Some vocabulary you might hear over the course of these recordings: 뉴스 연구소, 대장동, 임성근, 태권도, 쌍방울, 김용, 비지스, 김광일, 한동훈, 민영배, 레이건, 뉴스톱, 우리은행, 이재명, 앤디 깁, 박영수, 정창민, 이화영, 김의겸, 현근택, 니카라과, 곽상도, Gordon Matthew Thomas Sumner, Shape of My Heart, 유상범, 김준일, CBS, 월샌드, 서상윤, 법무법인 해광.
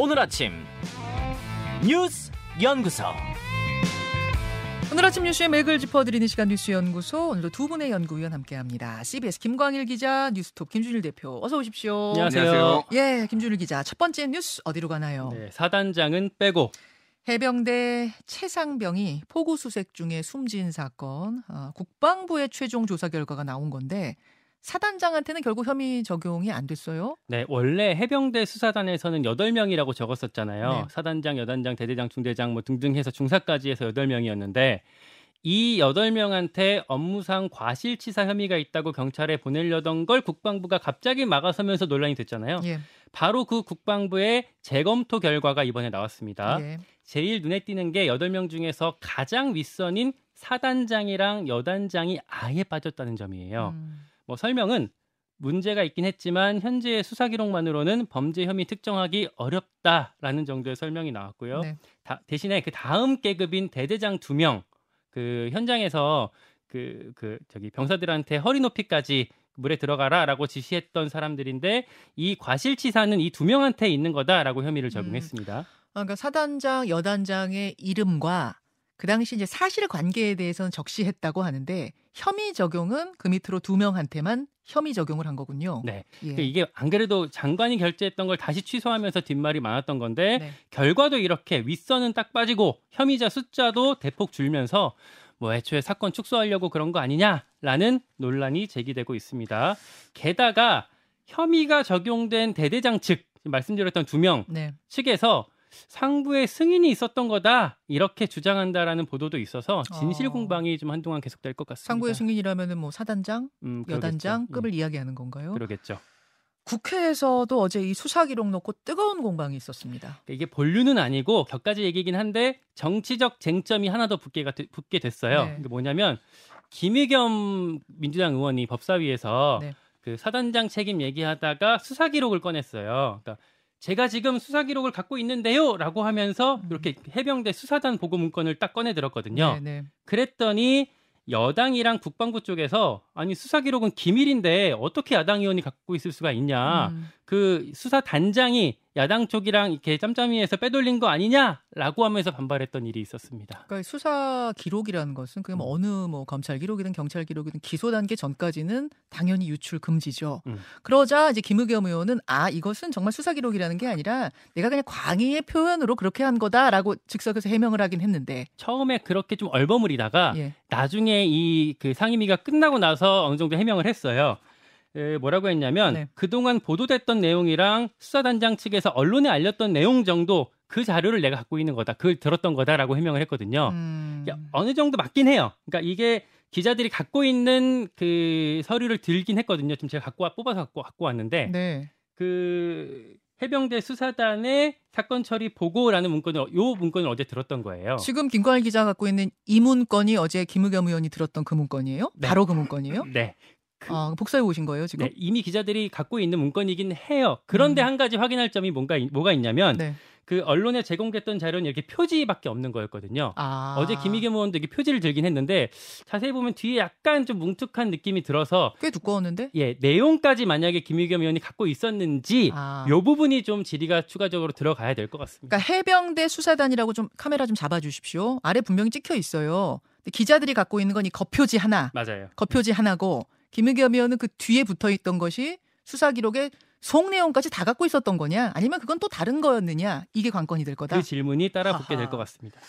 오늘 아침 뉴스 연구소. 오늘 아침 뉴스의 맥을 짚어드리는 시간 뉴스 연구소. 오늘도 두 분의 연구위원 함께합니다. CBS 김광일 기자, 뉴스톱 김준일 대표. 어서 오십시오. 안녕하세요. 예, 김준일 기자. 첫 번째 뉴스 어디로 가나요? 네, 사단장은 빼고. 해병대 최상병이 포구수색 중에 숨진 사건. 국방부의 최종 조사 결과가 나온 건데 사단장한테는 결국 혐의 적용이 안 됐어요? 네, 원래 해병대 수사단에서는 8명이라고 적었었잖아요. 네. 사단장, 여단장, 대대장, 중대장 뭐 등등 해서 중사까지 해서 8명이었는데 이 8명한테 업무상 과실치사 혐의가 있다고 경찰에 보내려던 걸 국방부가 갑자기 막아서면서 논란이 됐잖아요. 예. 바로 그 국방부의 재검토 결과가 이번에 나왔습니다. 예. 제일 눈에 띄는 게 8명 중에서 가장 윗선인 사단장이랑 여단장이 아예 빠졌다는 점이에요. 뭐 설명은 문제가 있긴 했지만 현재의 수사 기록만으로는 범죄 혐의 특정하기 어렵다라는 정도의 설명이 나왔고요. 네. 대신에 그 다음 계급인 대대장 2명 그 현장에서 저기 병사들한테 허리 높이까지 물에 들어가라라고 지시했던 사람들인데 이 과실치사는 이 2명한테 있는 거다라고 혐의를 적용했습니다. 그러니까 사단장, 여단장의 이름과 그 당시 이제 사실 관계에 대해서는 적시했다고 하는데 혐의 적용은 그 밑으로 2명한테만 혐의 적용을 한 거군요. 네. 예. 이게 안 그래도 장관이 결재했던 걸 다시 취소하면서 뒷말이 많았던 건데 네. 결과도 이렇게 윗선은 딱 빠지고 혐의자 숫자도 대폭 줄면서 뭐 애초에 사건 축소하려고 그런 거 아니냐라는 논란이 제기되고 있습니다. 게다가 혐의가 적용된 대대장 측, 말씀드렸던 2명 네. 측에서 상부의 승인이 있었던 거다 이렇게 주장한다라는 보도도 있어서 진실 공방이 좀 한동안 계속될 것 같습니다. 상부의 승인이라면은 뭐 사단장, 여단장 급을 이야기하는 건가요? 그러겠죠. 국회에서도 어제 이 수사 기록 놓고 뜨거운 공방이 있었습니다. 이게 본류는 아니고 격가지 얘기긴 한데 정치적 쟁점이 하나 더 붙게 됐어요. 네. 이게 뭐냐면 김의겸 민주당 의원이 법사위에서 네. 그 사단장 책임 얘기하다가 수사 기록을 꺼냈어요. 그러니까 제가 지금 수사 기록을 갖고 있는데요 라고 하면서 이렇게 해병대 수사단 보고 문건을 딱 꺼내들었거든요. 네네. 그랬더니 여당이랑 국방부 쪽에서 아니 수사 기록은 기밀인데 어떻게 야당 의원이 갖고 있을 수가 있냐. 그 수사단장이 야당 쪽이랑 이렇게 짬짬이에서 빼돌린 거 아니냐라고 하면서 반발했던 일이 있었습니다. 그러니까 수사 기록이라는 것은 그냥 어느 뭐 검찰 기록이든 경찰 기록이든 기소 단계 전까지는 당연히 유출 금지죠. 그러자 이제 김의겸 의원은 아 이것은 정말 수사 기록이라는 게 아니라 내가 그냥 광의의 표현으로 그렇게 한 거다라고 즉석에서 해명을 하긴 했는데 처음에 그렇게 좀 얼버무리다가 예. 나중에 이 그 상임위가 끝나고 나서 어느 정도 해명을 했어요. 뭐라고 했냐면 네. 그동안 보도됐던 내용이랑 수사단장 측에서 언론에 알렸던 내용 정도 그 자료를 내가 갖고 있는 거다. 그걸 들었던 거다라고 해명을 했거든요. 어느 정도 맞긴 해요. 그러니까 이게 기자들이 갖고 있는 그 서류를 들긴 했거든요. 지금 제가 뽑아서 갖고 왔는데 네. 그 해병대 수사단의 사건 처리 보고라는 문건을 요 문건을 어제 들었던 거예요. 지금 김광일 기자가 갖고 있는 이 문건이 어제 김의겸 의원이 들었던 그 문건이에요? 네. 바로 그 문건이에요? 네. 복사해 오신 거예요 지금? 네, 이미 기자들이 갖고 있는 문건이긴 해요. 그런데 한 가지 확인할 점이 뭐가 있냐면 네. 그 언론에 제공됐던 자료는 이렇게 표지밖에 없는 거였거든요. 어제 김의겸 의원도 이렇게 표지를 들긴 했는데 자세히 보면 뒤에 약간 좀 뭉툭한 느낌이 들어서 꽤 두꺼웠는데? 예, 내용까지 만약에 김의겸 의원이 갖고 있었는지 요 부분이 좀 질의가 추가적으로 들어가야 될 것 같습니다. 그러니까 해병대 수사단이라고 좀 카메라 좀 잡아주십시오. 아래 분명히 찍혀 있어요. 근데 기자들이 갖고 있는 건 이 겉표지 하나. 맞아요. 겉표지 하나고 김의겸 의원은 그 뒤에 붙어있던 것이 수사 기록의 속 내용까지 다 갖고 있었던 거냐 아니면 그건 또 다른 거였느냐 이게 관건이 될 거다. 그 질문이 따라 붙게 될 것 같습니다.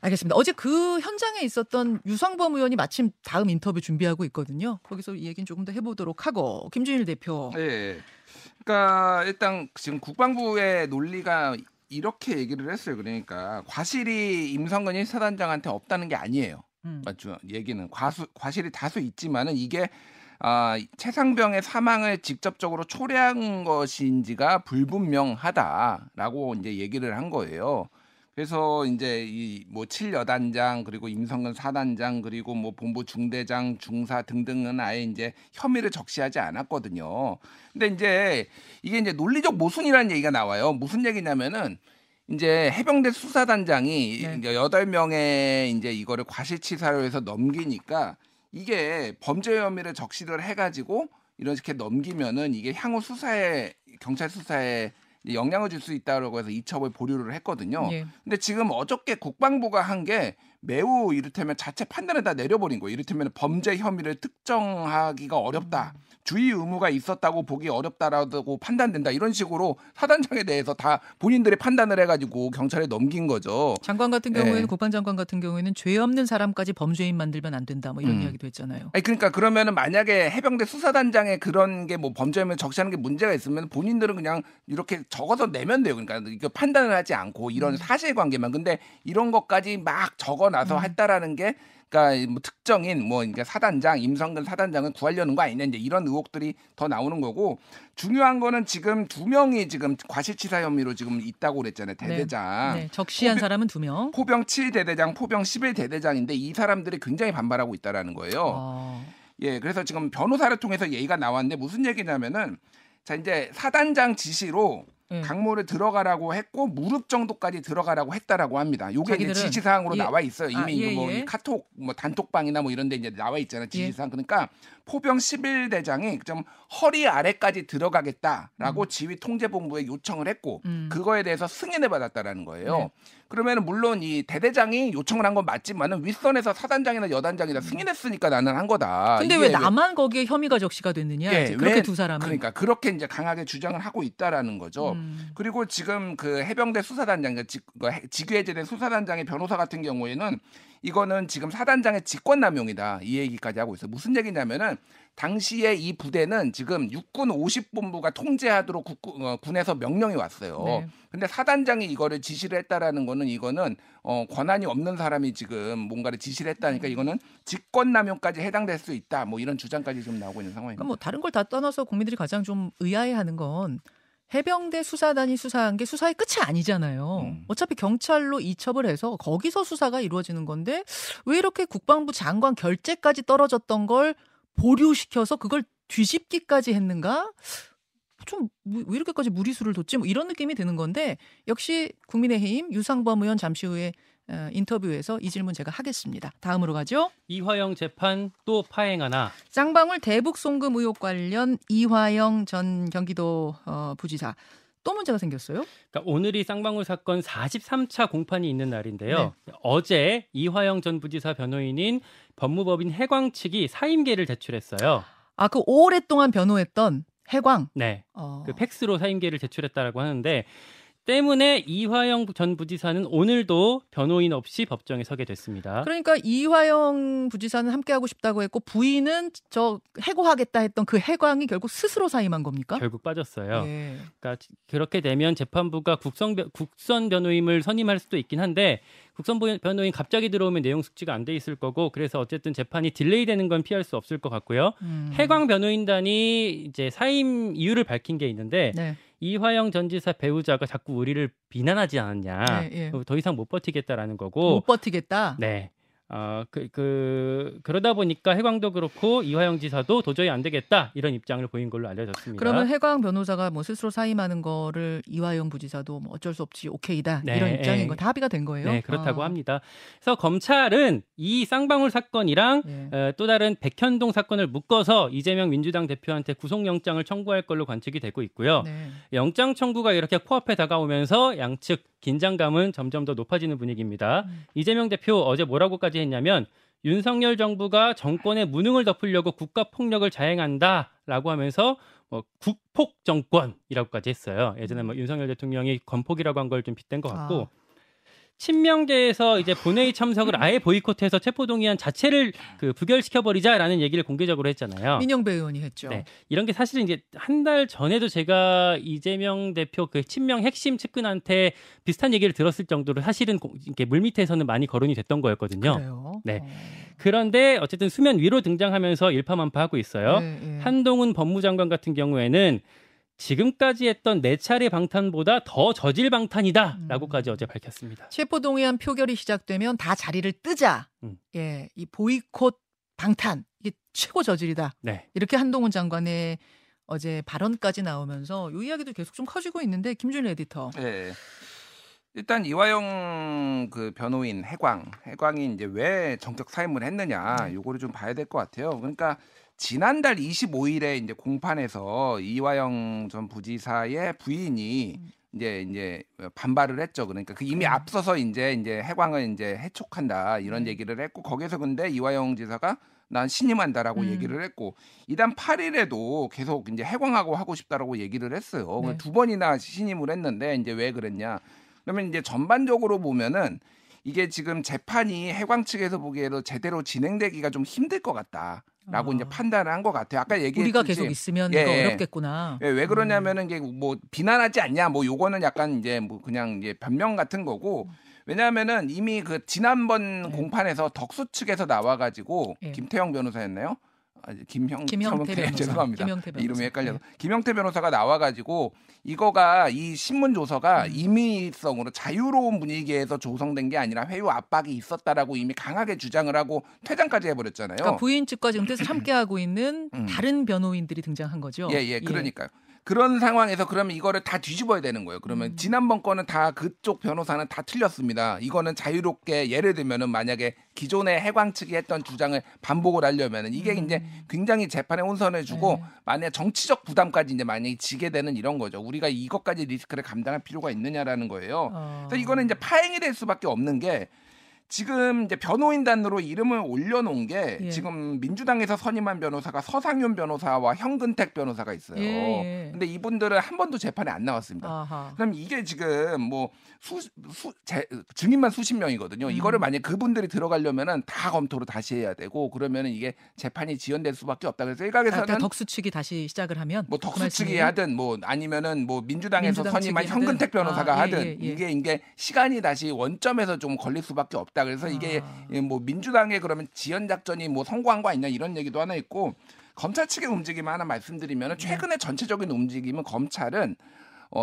알겠습니다. 어제 그 현장에 있었던 유상범 의원이 마침 다음 인터뷰 준비하고 있거든요. 거기서 이 얘기는 조금 더 해보도록 하고 김준일 대표. 네. 그러니까 일단 지금 국방부의 논리가 이렇게 얘기를 했어요. 그러니까 과실이 임성근 1사단장한테 없다는 게 아니에요. 맞죠. 얘기는 과실이 다수 있지만은 이게 최상병의 사망을 직접적으로 초래한 것인지가 불분명하다라고 이제 얘기를 한 거예요. 그래서 이제 이 뭐 7여단장 그리고 임성근 4단장 그리고 뭐 본부 중대장 중사 등등은 아예 이제 혐의를 적시하지 않았거든요. 근데 이제 이게 이제 논리적 모순이라는 얘기가 나와요. 무슨 얘기냐면은 이제 해병대 수사단장이 네. 8명의 이제 이거를 과실치사로 해서 넘기니까 이게 범죄 혐의를 적시를 해가지고 이렇게 넘기면은 이게 향후 수사에 경찰 수사에 영향을 줄 수 있다라고 해서 이첩을 보류를 했거든요. 예. 근데 지금 어저께 국방부가 한 게 매우 이를테면 자체 판단을 다 내려버린 거예요. 이를테면 범죄 혐의를 특정하기가 어렵다. 주의 의무가 있었다고 보기 어렵다라고 판단된다. 이런 식으로 사단장에 대해서 다 본인들이 판단을 해가지고 경찰에 넘긴 거죠. 장관 같은 경우에는, 예. 국방장관 같은 경우에는 죄 없는 사람까지 범죄인 만들면 안 된다. 뭐 이런 이야기도 했잖아요. 아니, 그러니까 그러면은 만약에 해병대 수사단장에 그런 게 뭐 범죄면 적시하는 게 문제가 있으면 본인들은 그냥 이렇게 적어서 내면 돼요. 그러니까 이거 판단을 하지 않고 이런 사실관계만. 근데 이런 것까지 막 적어놔서 했다라는 게, 그러니까 뭐 특정인 뭐 그러니까 사단장 임성근 사단장을 구하려는 거 아니냐, 이제 이런 의혹들이 더 나오는 거고, 중요한 거는 지금 두 명이 지금 과실치사 혐의로 지금 있다고 그랬잖아요. 대대장. 네. 네. 적시한 사람은 두 명. 포병 7대대장, 포병 11대대장인데 이 사람들이 굉장히 반발하고 있다라는 거예요. 아. 예, 그래서 지금 변호사를 통해서 얘기가 나왔는데 무슨 얘기냐면은, 자 이제 사단장 지시로 강물에 들어가라고 했고 무릎 정도까지 들어가라고 했다라고 합니다. 이게 이제 지시사항으로, 예. 나와 있어요. 이미 이 카톡, 뭐 단톡방이나 뭐 이런 데 이제 나와 있잖아요. 지시사항. 그러니까 포병 11대장이 좀 허리 아래까지 들어가겠다라고 지휘 통제본부에 요청을 했고 그거에 대해서 승인을 받았다라는 거예요. 네. 그러면 물론 이 대대장이 요청을 한 건 맞지만은 윗선에서 사단장이나 여단장이나 승인했으니까 나는 한 거다. 근데 왜 나만 거기에 혐의가 적시가 됐느냐? 예, 그렇게 두 사람은. 그러니까 그렇게 이제 강하게 주장을 하고 있다라는 거죠. 그리고 지금 그 해병대 수사단장, 직위해제된 수사단장의 변호사 같은 경우에는 이거는 지금 사단장의 직권남용이다, 이 얘기까지 하고 있어요. 무슨 얘기냐면은 당시에 이 부대는 지금 육군 50본부가 통제하도록 군에서 명령이 왔어요. 네. 근데 사단장이 이거를 지시를 했다라는 거는, 이거는 권한이 없는 사람이 지금 뭔가를 지시를 했다니까 이거는 직권남용까지 해당될 수 있다. 뭐 이런 주장까지 지금 나오고 있는 상황입니다. 그러니까 뭐 다른 걸 다 떠나서 국민들이 가장 좀 의아해하는 건, 해병대 수사단이 수사한 게 수사의 끝이 아니잖아요. 어차피 경찰로 이첩을 해서 거기서 수사가 이루어지는 건데 왜 이렇게 국방부 장관 결재까지 떨어졌던 걸 보류시켜서 그걸 뒤집기까지 했는가? 좀 왜 이렇게까지 무리수를 뒀지? 뭐 이런 느낌이 드는 건데, 역시 국민의힘 유상범 의원 잠시 후에 인터뷰에서 이 질문 제가 하겠습니다. 다음으로 가죠. 이화영 재판 또 파행하나. 쌍방울 대북 송금 의혹 관련 이화영 전 경기도 부지사 또 문제가 생겼어요. 그러니까 오늘이 쌍방울 사건 43차 공판이 있는 날인데요. 네. 어제 이화영 전 부지사 변호인인 법무법인 해광 측이 사임계를 제출했어요. 아, 그 오랫동안 변호했던 해광. 네. 그 팩스로 사임계를 제출했다라고 하는데, 때문에 이화영 전 부지사는 오늘도 변호인 없이 법정에 서게 됐습니다. 그러니까 이화영 부지사는 함께하고 싶다고 했고, 부인은 저 해고하겠다 했던 그 해광이 결국 스스로 사임한 겁니까? 결국 빠졌어요. 예. 그러니까 그렇게 되면 재판부가 국선 변호인을 선임할 수도 있긴 한데, 국선 변호인 갑자기 들어오면 내용 숙지가 안 돼 있을 거고, 그래서 어쨌든 재판이 딜레이되는 건 피할 수 없을 것 같고요. 해광 변호인단이 이제 사임 이유를 밝힌 게 있는데, 네. 이화영 전 지사 배우자가 자꾸 우리를 비난하지 않았냐, 네, 예. 더 이상 못 버티겠다라는 거고. 못 버티겠다. 네. 그러다 보니까 해광도 그렇고 이화영 지사도 도저히 안 되겠다, 이런 입장을 보인 걸로 알려졌습니다. 그러면 해광 변호사가 뭐 스스로 사임하는 거를 이화영 부지사도 뭐 어쩔 수 없이 오케이다, 네, 이런 입장인 거 다 합의가 된 거예요. 네, 그렇다고 합니다. 그래서 검찰은 이 쌍방울 사건이랑 또 다른 백현동 사건을 묶어서 이재명 민주당 대표한테 구속영장을 청구할 걸로 관측이 되고 있고요. 네. 영장 청구가 이렇게 코앞에 다가오면서 양측 긴장감은 점점 더 높아지는 분위기입니다. 이재명 대표 어제 뭐라고까지 했냐면, 윤석열 정부가 정권의 무능을 덮으려고 국가폭력을 자행한다라고 하면서 국폭정권이라고까지 했어요. 예전에 뭐 윤석열 대통령이 건폭이라고 한 걸 좀 빗댄 것 같고, 친명계에서 이제 본회의 참석을 아예 보이콧해서 체포동의안 자체를 부결시켜버리자라는 얘기를 공개적으로 했잖아요. 민영배 의원이 했죠. 네, 이런 게 사실은 이제 한 달 전에도 제가 이재명 대표 그 친명 핵심 측근한테 비슷한 얘기를 들었을 정도로 사실은 이렇게 물밑에서는 많이 거론이 됐던 거였거든요. 그래요? 네. 그런데 어쨌든 수면 위로 등장하면서 일파만파하고 있어요. 네. 한동훈 법무장관 같은 경우에는 지금까지 했던 4차례 방탄보다 더 저질 방탄이다라고까지 어제 밝혔습니다. 체포동의안 표결이 시작되면 다 자리를 뜨자. 예, 이 보이콧 방탄, 이게 최고 저질이다. 네. 이렇게 한동훈 장관의 어제 발언까지 나오면서 이 이야기도 계속 좀 커지고 있는데, 김준일 에디터. 네. 일단 이화영 그 변호인 해광이 이제 왜 전격 사임을 했느냐, 요거를 좀 봐야 될 것 같아요. 그러니까 지난달 25일에 이제 공판에서 이화영 전 부지사의 부인이 이제 반발을 했죠. 그러니까 그 이미 앞서서 이제 해광을 이제 해촉한다 이런 얘기를 했고, 거기서 근데 이화영 지사가 난 신임한다라고 얘기를 했고, 이단 8일에도 계속 이제 해광하고 하고 싶다라고 얘기를 했어요. 네. 두 번이나 신임을 했는데 이제 왜 그랬냐? 그러면 이제 전반적으로 보면은 이게 지금 재판이 해광 측에서 보기에도 제대로 진행되기가 좀 힘들 것 같다. 라고 이제 판단을 한 것 같아요. 아까 얘기했듯이 우리가 계속 있으면 어렵겠구나. 예, 왜 그러냐면은 이게 뭐 비난하지 않냐, 뭐 요거는 약간 이제 뭐 그냥 이제 변명 같은 거고. 왜냐하면은 이미 그 지난번 공판에서 덕수 측에서 나와가지고 김태형 변호사였나요? 김형태 변호사. 죄송합니다. 김형태 변호사. 이름이 헷갈려서. 김형태 변호사가 나와가지고 이거가 이 신문조서가 임의성으로 자유로운 분위기에서 조성된 게 아니라 회유 압박이 있었다라고 이미 강하게 주장을 하고 퇴장까지 해버렸잖아요. 그러니까 부인 측과 지금 계속 함께하고 있는 다른 변호인들이 등장한 거죠. 예. 그러니까요. 그런 상황에서 그러면 이거를 다 뒤집어야 되는 거예요. 그러면 지난번 거는 다 그쪽 변호사는 다 틀렸습니다. 이거는 자유롭게 예를 들면은 만약에 기존의 해광 측이 했던 주장을 반복을 하려면은 이게 이제 굉장히 재판에 혼선을 주고 만약 정치적 부담까지 이제 만약에 지게 되는 이런 거죠. 우리가 이것까지 리스크를 감당할 필요가 있느냐라는 거예요. 그래서 이거는 이제 파행이 될 수밖에 없는 게. 지금 이제 변호인단으로 이름을 올려놓은 게 지금 민주당에서 선임한 변호사가 서상윤 변호사와 현근택 변호사가 있어요. 근데 이분들은 한 번도 재판에 안 나왔습니다. 아하. 그럼 이게 지금 뭐 증인만 수십 명이거든요. 이거를 만약 그분들이 들어가려면은 다 검토로 다시 해야 되고 그러면은 이게 재판이 지연될 수밖에 없다. 그래서 일각에서는 그러니까 덕수 측이 다시 시작을 하면 뭐 덕수 측이 하든 뭐 아니면은 뭐 민주당에서 선임한 현근택 변호사가 하든 이게 시간이 다시 원점에서 좀 걸릴 수밖에 없다. 그래서 이게 뭐 민주당의 그러면 지연 작전이 뭐 성공한 거 아니냐 이런 얘기도 하나 있고, 검찰 측의 움직임 하나 말씀드리면 최근에 전체적인 움직임은 검찰은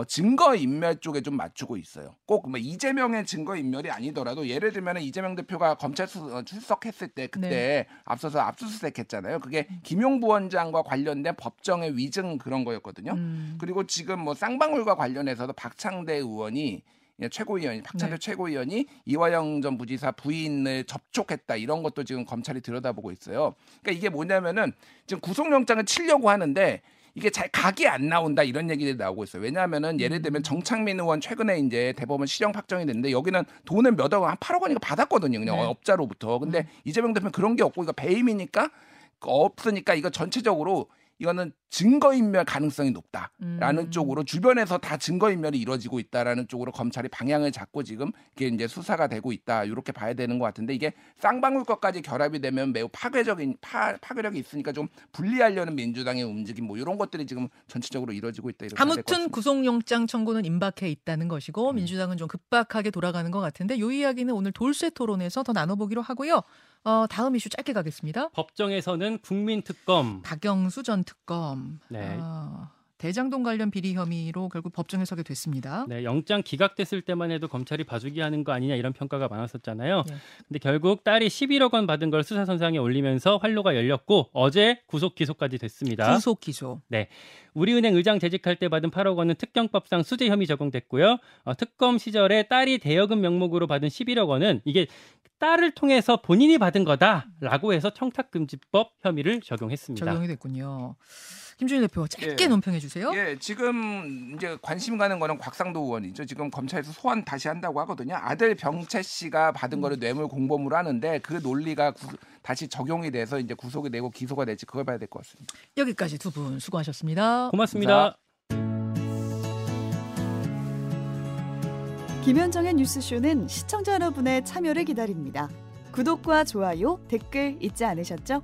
증거인멸 쪽에 좀 맞추고 있어요. 꼭 뭐 이재명의 증거인멸이 아니더라도 예를 들면 이재명 대표가 검찰 출석했을 때 그때 앞서서 압수수색했잖아요. 그게 김용 부원장과 관련된 법정의 위증 그런 거였거든요. 그리고 지금 뭐 쌍방울과 관련해서도 박창대 의원이 최고위원이 박찬대 최고위원이 이화영 전 부지사 부인을 접촉했다 이런 것도 지금 검찰이 들여다보고 있어요. 그러니까 이게 뭐냐면은 지금 구속영장을 치려고 하는데 이게 잘 각이 안 나온다 이런 얘기들이 나오고 있어요. 왜냐하면은 예를 들면 정창민 의원 최근에 이제 대법원 실형 확정이 됐는데 여기는 돈을 한 8억 원인가 받았거든요. 그냥 업자로부터. 근데 이재명 대표는 그런 게 없고 이거 배임이니까 없으니까 이거 전체적으로 이거는 증거인멸 가능성이 높다라는 쪽으로 주변에서 다 증거인멸이 이루어지고 있다라는 쪽으로 검찰이 방향을 잡고 지금 이게 이제 수사가 되고 있다 이렇게 봐야 되는 것 같은데, 이게 쌍방울 것까지 결합이 되면 매우 파괴력이 있으니까 좀 분리하려는 민주당의 움직임 뭐 이런 것들이 지금 전체적으로 이루어지고 있다. 이렇게 아무튼 구속영장 청구는 임박해 있다는 것이고 민주당은 좀 급박하게 돌아가는 것 같은데, 이 이야기는 오늘 돌쇠 토론에서 더 나눠보기로 하고요. 다음 이슈 짧게 가겠습니다. 법정에서는 국민특검. 박영수 전 특검. 네. 대장동 관련 비리 혐의로 결국 법정에 서게 됐습니다. 네, 영장 기각됐을 때만 해도 검찰이 봐주기 하는 거 아니냐 이런 평가가 많았었잖아요. 근데 결국 딸이 11억 원 받은 걸 수사선상에 올리면서 활로가 열렸고 어제 구속 기소까지 됐습니다. 구속 기소. 네, 우리은행 의장 재직할 때 받은 8억 원은 특경법상 수재 혐의 적용됐고요. 특검 시절에 딸이 대여금 명목으로 받은 11억 원은 이게 딸을 통해서 본인이 받은 거다라고 해서 청탁금지법 혐의를 적용했습니다. 적용이 됐군요. 김준일 대표 짧게 논평해 주세요. 예, 지금 이제 관심 가는 거는 곽상도 의원이죠. 지금 검찰에서 소환 다시 한다고 하거든요. 아들 병채 씨가 받은 거를 뇌물 공범으로 하는데 그 논리가 다시 적용이 돼서 이제 구속이 되고 기소가 될지 그걸 봐야 될 것 같습니다. 여기까지 두 분 수고하셨습니다. 고맙습니다. 감사합니다. 김현정의 뉴스쇼는 시청자 여러분의 참여를 기다립니다. 구독과 좋아요, 댓글 잊지 않으셨죠?